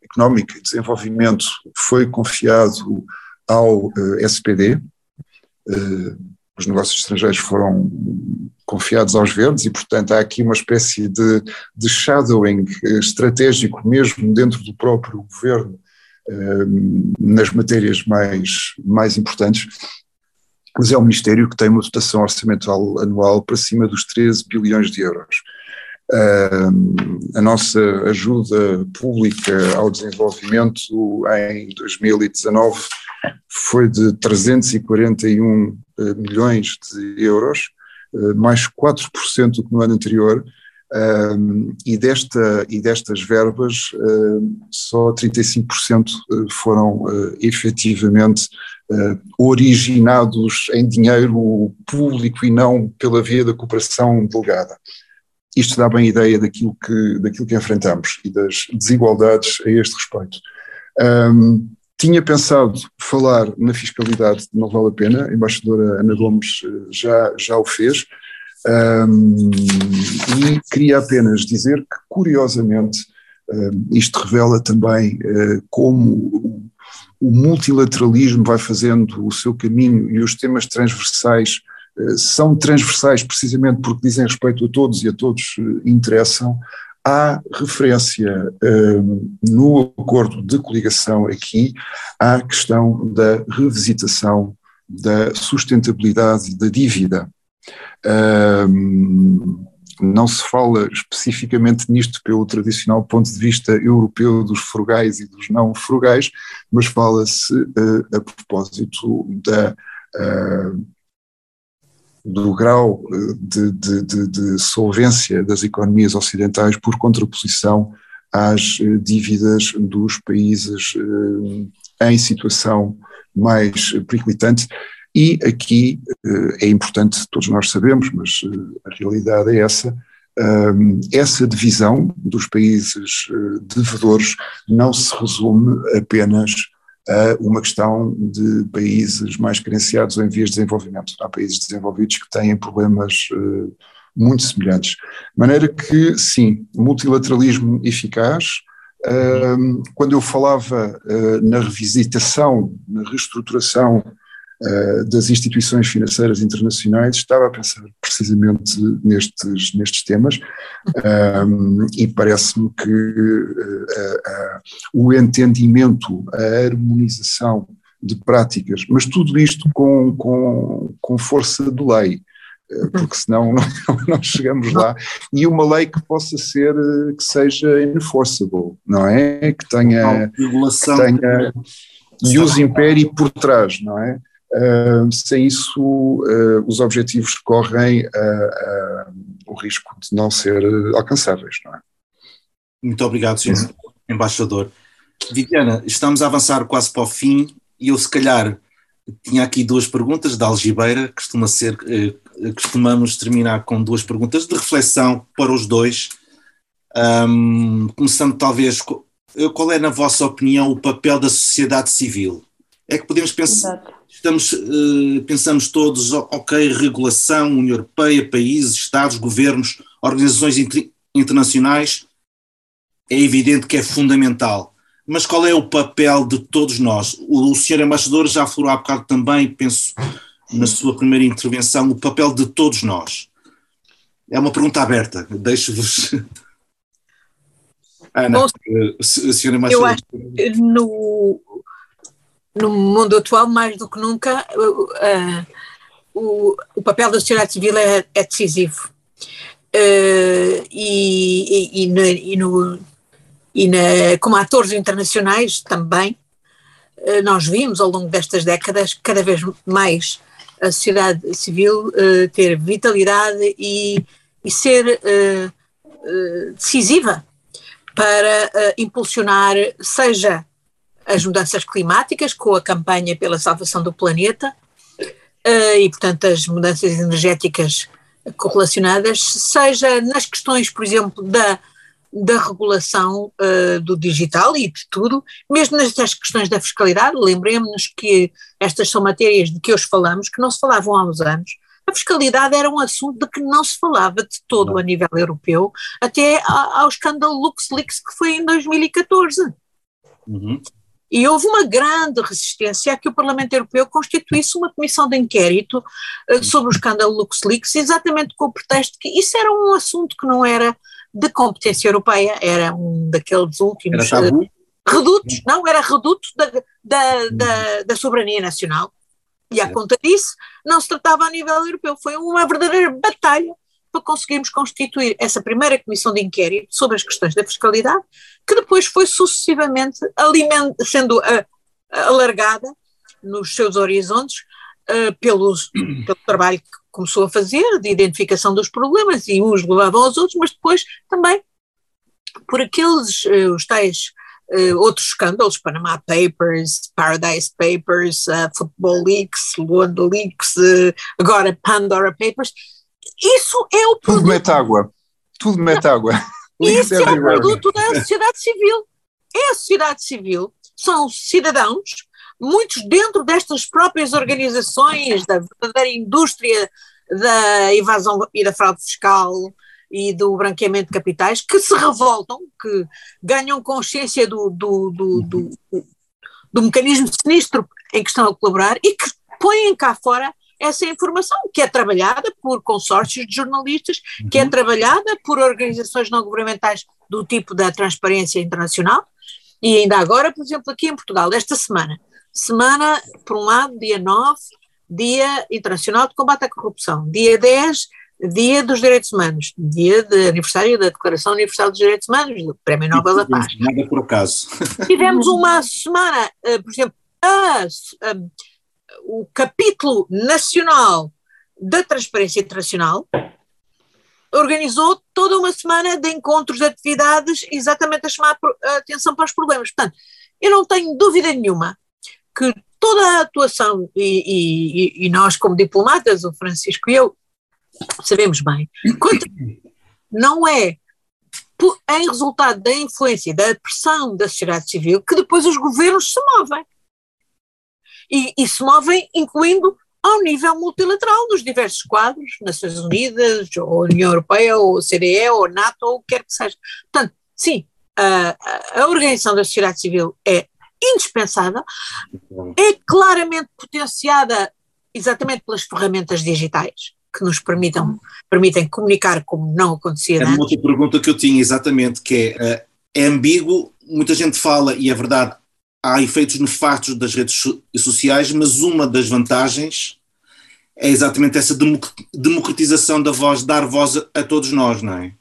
Económica e Desenvolvimento foi confiado ao SPD, os negócios estrangeiros foram confiados aos verdes e, portanto, há aqui uma espécie de shadowing estratégico mesmo dentro do próprio governo, nas matérias mais importantes, mas é um Ministério que tem uma dotação orçamental anual para cima dos 13 bilhões de euros. A nossa ajuda pública ao desenvolvimento em 2019 foi de 341 milhões de euros, mais 4% do que no ano anterior, e destas verbas só 35% foram efetivamente originados em dinheiro público e não pela via da cooperação delegada. Isto dá bem ideia daquilo que enfrentamos e das desigualdades a este respeito. Tinha pensado falar na fiscalidade, não vale a pena, a embaixadora Ana Gomes já o fez, e queria apenas dizer que, curiosamente, isto revela também como o multilateralismo vai fazendo o seu caminho e os temas transversais são transversais precisamente porque dizem respeito a todos e a todos interessam. Há referência no acordo de coligação aqui à questão da revisitação da sustentabilidade da dívida. Não se fala especificamente nisto pelo tradicional ponto de vista europeu dos frugais e dos não frugais, mas fala-se a propósito do grau de solvência das economias ocidentais por contraposição às dívidas dos países em situação mais periclitante. E aqui é importante, todos nós sabemos, mas a realidade é essa divisão dos países devedores não se resume apenas a uma questão de países mais carenciados ou em vias de desenvolvimento. Há países desenvolvidos que têm problemas muito semelhantes. De maneira que, sim, multilateralismo eficaz. Quando eu falava na revisitação, na reestruturação das instituições financeiras internacionais, estava a pensar precisamente nestes temas, e parece-me que o entendimento, a harmonização de práticas, mas tudo isto com força de lei, porque senão não chegamos lá, e uma lei que possa ser, que seja enforceable, não é? Que tenha, jus imperi por trás, não é? Sem isso, os objetivos correm o risco de não ser alcançáveis, não é? Muito obrigado, Sr. Embaixador. Viviana, estamos a avançar quase para o fim e eu, se calhar, tinha aqui duas perguntas da algibeira, costumamos terminar com duas perguntas de reflexão para os dois, começando talvez, qual é, na vossa opinião, o papel da sociedade civil? É que podemos pensar… Exato. Pensamos todos, ok, regulação, União Europeia, países, Estados, governos, organizações internacionais, é evidente que é fundamental, mas qual é o papel de todos nós? O Sr. Embaixador já falou há bocado também, penso na sua primeira intervenção, o papel de todos nós. É uma pergunta aberta, deixo-vos… Ana, Sr. Embaixador… Eu acho que no mundo atual, mais do que nunca, o papel da sociedade civil é decisivo. Como atores internacionais também, nós vimos ao longo destas décadas cada vez mais a sociedade civil ter vitalidade e ser decisiva para impulsionar, seja as mudanças climáticas, com a campanha pela salvação do planeta e, portanto, as mudanças energéticas correlacionadas, seja nas questões, por exemplo, da regulação do digital e de tudo, mesmo nestas questões da fiscalidade. Lembremos-nos que estas são matérias de que hoje falamos, que não se falavam há uns anos. A fiscalidade era um assunto de que não se falava de todo a nível europeu, até ao escândalo LuxLeaks, que foi em 2014. Uhum. E houve uma grande resistência a que o Parlamento Europeu constituísse uma comissão de inquérito sobre o escândalo LuxLeaks, exatamente com o pretexto que isso era um assunto que não era de competência europeia, era um daqueles últimos redutos, não, era reduto da soberania nacional. E à conta disso não se tratava a nível europeu, foi uma verdadeira batalha para conseguirmos constituir essa primeira comissão de inquérito sobre as questões da fiscalidade, que depois foi sucessivamente sendo alargada nos seus horizontes pelo trabalho que começou a fazer, de identificação dos problemas, e uns levavam aos outros, mas depois também por aqueles os tais outros escândalos, Panama Papers, Paradise Papers, Football Leaks, Luanda Leaks, agora Pandora Papers. Isso é o produto… Tudo mete água. Isso é o produto da sociedade civil. É a sociedade civil, são cidadãos, muitos dentro destas próprias organizações, da verdadeira indústria da evasão e da fraude fiscal e do branqueamento de capitais, que se revoltam, que ganham consciência do mecanismo sinistro em que estão a colaborar e que põem cá fora essa informação, que é trabalhada por consórcios de jornalistas, que é trabalhada por organizações não governamentais do tipo da Transparência Internacional. E ainda agora, por exemplo, aqui em Portugal, esta semana, por um lado, dia 9, Dia Internacional de Combate à Corrupção, dia 10, Dia dos Direitos Humanos, dia de aniversário da Declaração Universal dos Direitos Humanos, do Prémio Nobel da Paz. Nada por acaso. Tivemos uma semana, por exemplo, o capítulo nacional da Transparência Internacional organizou toda uma semana de encontros, de atividades, exatamente a chamar a atenção para os problemas. Portanto, eu não tenho dúvida nenhuma que toda a atuação, e nós como diplomatas, o Francisco e eu, sabemos bem, quanto não é em resultado da influência, da pressão da sociedade civil, que depois os governos se movem. e se movem incluindo ao nível multilateral dos diversos quadros, Nações Unidas, ou União Europeia, ou OCDE, ou NATO, ou o que quer que seja. Portanto, sim, a organização da sociedade civil é indispensável, é claramente potenciada exatamente pelas ferramentas digitais que nos permitem comunicar como não acontecia antes. É uma outra pergunta que eu tinha, exatamente, que é ambíguo, muita gente fala, e é verdade, há efeitos nefastos das redes sociais, mas uma das vantagens é exatamente essa democratização da voz, dar voz a todos nós, não é?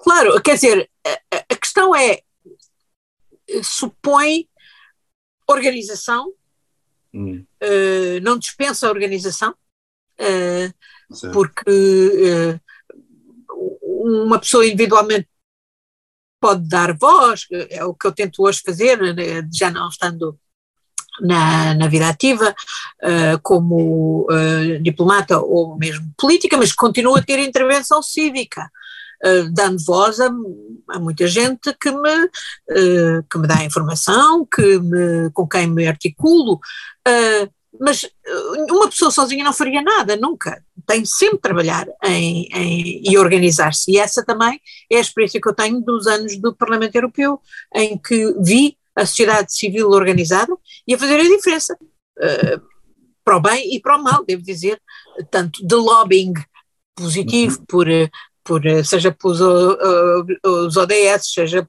Claro, quer dizer, a questão é, supõe organização, não dispensa a organização, porque uma pessoa individualmente pode dar voz, é o que eu tento hoje fazer, já não estando na vida ativa, como diplomata ou mesmo política, mas continuo a ter intervenção cívica, dando voz a muita gente que me dá informação, com quem me articulo, mas uma pessoa sozinha não faria nada, nunca. Tem sempre de trabalhar e organizar-se. E essa também é a experiência que eu tenho dos anos do Parlamento Europeu, em que vi a sociedade civil organizada e a fazer a diferença, para o bem e para o mal, devo dizer, tanto de lobbying positivo, seja pelos os ODS, seja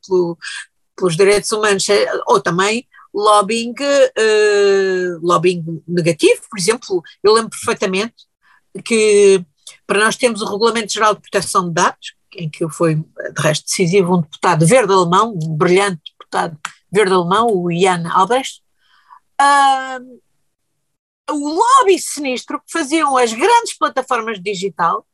pelos direitos humanos, ou também lobbying negativo. Por exemplo, eu lembro perfeitamente que para nós temos o Regulamento Geral de Proteção de Dados, em que foi, de resto, decisivo um deputado verde alemão, um brilhante deputado verde alemão, o Jan Albrecht. O lobby sinistro que faziam as grandes plataformas digital,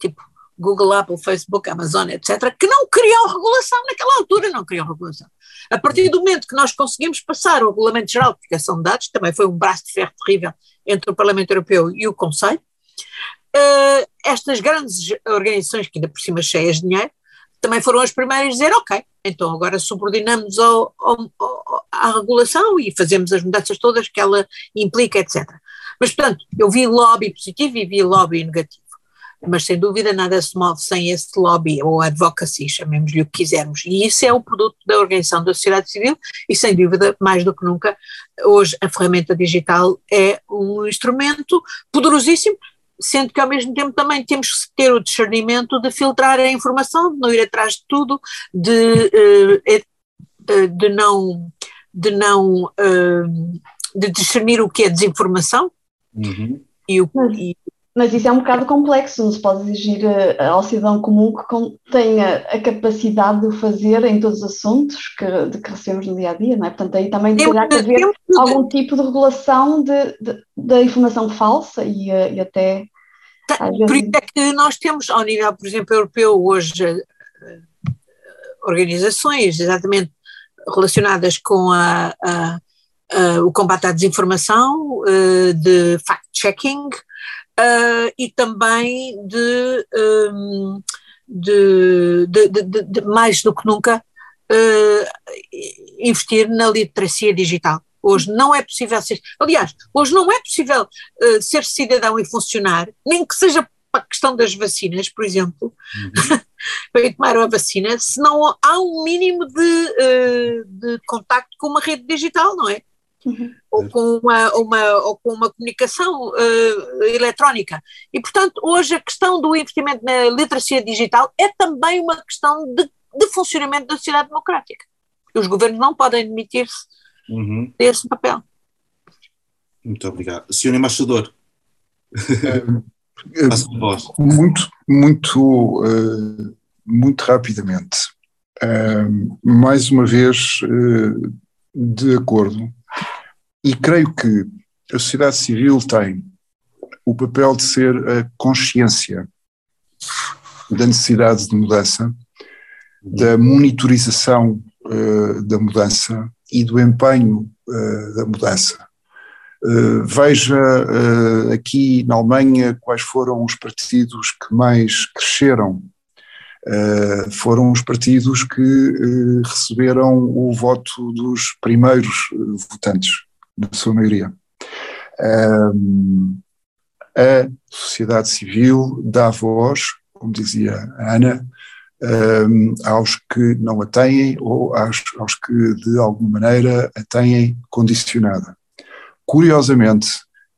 tipo Google, Apple, Facebook, Amazon, etc., que não criam regulação, naquela altura não criam regulação. A partir do momento que nós conseguimos passar o Regulamento Geral de Proteção de Dados, também foi um braço de ferro terrível entre o Parlamento Europeu e o Conselho, estas grandes organizações, que ainda por cima cheias de dinheiro, também foram as primeiras a dizer, ok, então agora subordinamos à regulação e fazemos as mudanças todas que ela implica, etc. Mas, portanto, eu vi lobby positivo e vi lobby negativo. Mas sem dúvida nada se move sem esse lobby ou advocacy, chamemos-lhe o que quisermos, e isso é o produto da organização da sociedade civil e sem dúvida, mais do que nunca, hoje a ferramenta digital é um instrumento poderosíssimo, sendo que ao mesmo tempo também temos que ter o discernimento de filtrar a informação, de não ir atrás de tudo, de discernir o que é desinformação. Mas isso é um bocado complexo, não se pode exigir ao cidadão comum que tenha a capacidade de o fazer em todos os assuntos que recebemos no dia-a-dia, não é? Portanto, aí também deverá haver algum tipo de regulação da informação falsa e até... Por isso é que nós temos, ao nível, por exemplo, europeu, hoje, organizações exatamente relacionadas com o combate à desinformação, de fact-checking, e também de mais do que nunca investir na literacia digital. Hoje não é possível ser, aliás, hoje não é possível ser cidadão e funcionar, nem que seja para a questão das vacinas, por exemplo, para ir tomar uma vacina, se não há um mínimo de contacto com uma rede digital, não é? Ou com uma comunicação eletrónica. E, portanto, hoje a questão do investimento na literacia digital é também uma questão de funcionamento da sociedade democrática. Os governos não podem demitir-se desse papel. Muito obrigado. Senhor Embaixador, muito rapidamente. Mais uma vez, de acordo. E creio que a sociedade civil tem o papel de ser a consciência da necessidade de mudança, da monitorização da mudança e do empenho da mudança. Veja aqui na Alemanha quais foram os partidos que mais cresceram. Foram os partidos que receberam o voto dos primeiros votantes, na sua maioria. a sociedade civil dá voz, como dizia a Ana, aos que não a têm ou aos que de alguma maneira a têm condicionada. Curiosamente,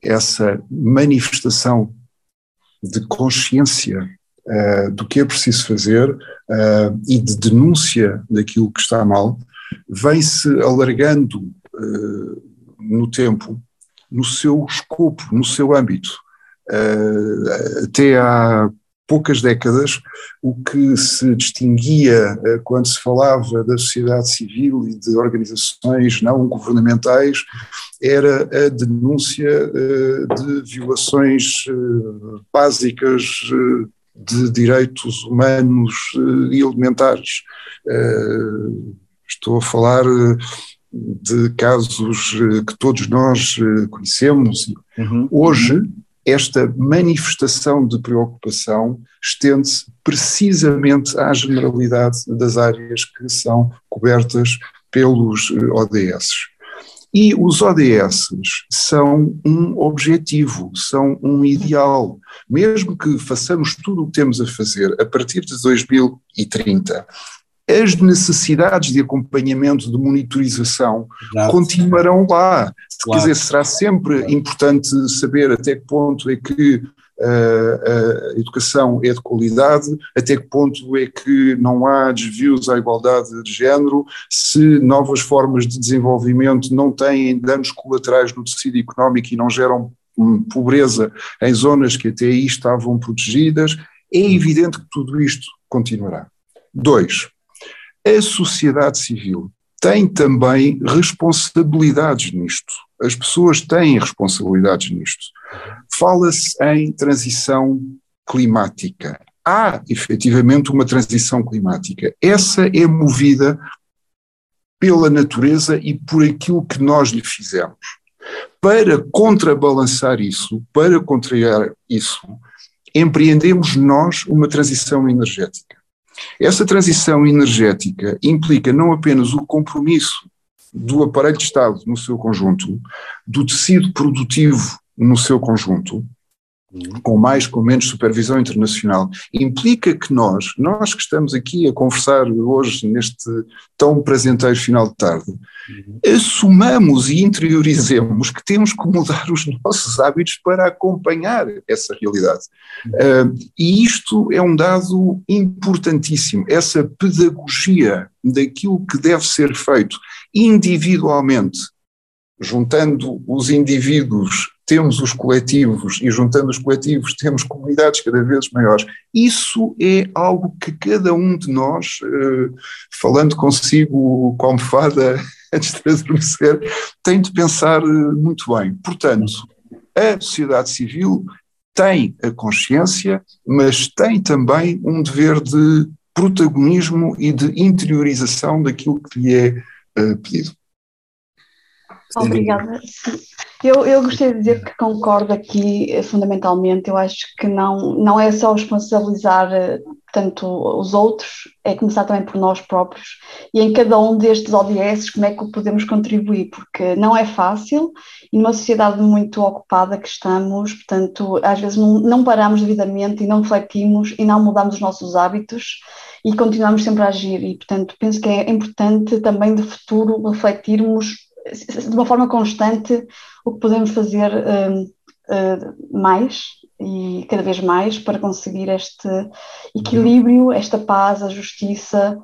essa manifestação de consciência do que é preciso fazer e de denúncia daquilo que está mal vem-se alargando no tempo, no seu escopo, no seu âmbito. Até há poucas décadas, o que se distinguia quando se falava da sociedade civil e de organizações não governamentais era a denúncia de violações básicas de direitos humanos e elementares. Estou a falar de casos que todos nós conhecemos. Uhum. Hoje, esta manifestação de preocupação estende-se precisamente à generalidade das áreas que são cobertas pelos ODS. E os ODS são um objetivo, são um ideal. Mesmo que façamos tudo o que temos a fazer a partir de 2030, as necessidades de acompanhamento, de monitorização, exato, continuarão lá. Claro. Quer dizer, será sempre importante saber até que ponto é que a educação é de qualidade, até que ponto é que não há desvios à igualdade de género, se novas formas de desenvolvimento não têm danos colaterais no tecido económico e não geram pobreza em zonas que até aí estavam protegidas. É evidente que tudo isto continuará. 2. A sociedade civil tem também responsabilidades nisto. As pessoas têm responsabilidades nisto. Fala-se em transição climática. Há, efetivamente, uma transição climática. Essa é movida pela natureza e por aquilo que nós lhe fizemos. Para contrabalançar isso, para contrariar isso, empreendemos nós uma transição energética. Essa transição energética implica não apenas o compromisso do aparelho de Estado no seu conjunto, do tecido produtivo no seu conjunto, com mais, com menos supervisão internacional, implica que nós que estamos aqui a conversar hoje neste tão presenteiro final de tarde, assumamos e interiorizemos que temos que mudar os nossos hábitos para acompanhar essa realidade. E isto é um dado importantíssimo, essa pedagogia daquilo que deve ser feito individualmente, juntando os indivíduos temos os coletivos e juntando os coletivos temos comunidades cada vez maiores. Isso é algo que cada um de nós, falando consigo com a almofada antes de adormecer, tem de pensar muito bem. Portanto, a sociedade civil tem a consciência, mas tem também um dever de protagonismo e de interiorização daquilo que lhe é pedido. Obrigada. Eu gostaria de dizer que concordo aqui fundamentalmente. Eu acho que não é só responsabilizar tanto os outros, é começar também por nós próprios e em cada um destes ODS como é que podemos contribuir, porque não é fácil e numa sociedade muito ocupada que estamos, portanto às vezes não paramos devidamente e não refletimos e não mudamos os nossos hábitos e continuamos sempre a agir e portanto penso que é importante também de futuro refletirmos de uma forma constante o que podemos fazer mais e cada vez mais para conseguir este equilíbrio, esta paz, a justiça,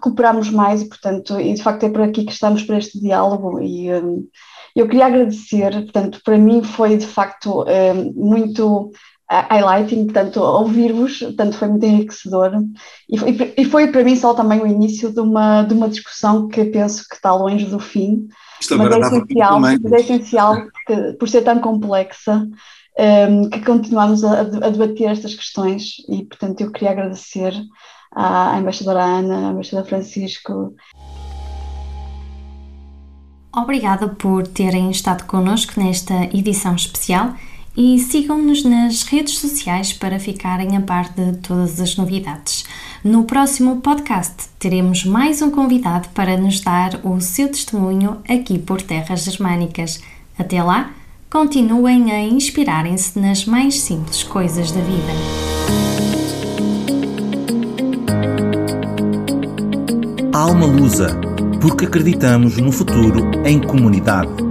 cooperarmos mais e, portanto, e de facto é por aqui que estamos para este diálogo e eu queria agradecer, portanto, para mim foi de facto muito highlighting, portanto, ouvir-vos, portanto, foi muito enriquecedor e foi para mim só também o início de uma discussão que penso que está longe do fim, mas é essencial que, por ser tão complexa, que continuamos a debater estas questões e, portanto, eu queria agradecer à embaixadora Ana, à embaixadora Francisco. Obrigada por terem estado connosco nesta edição especial. E sigam-nos nas redes sociais para ficarem a par de todas as novidades. No próximo podcast teremos mais um convidado para nos dar o seu testemunho aqui por terras germânicas. Até lá, Continuem a inspirarem-se nas mais simples coisas da vida. Alma Lusa, porque acreditamos no futuro em comunidade.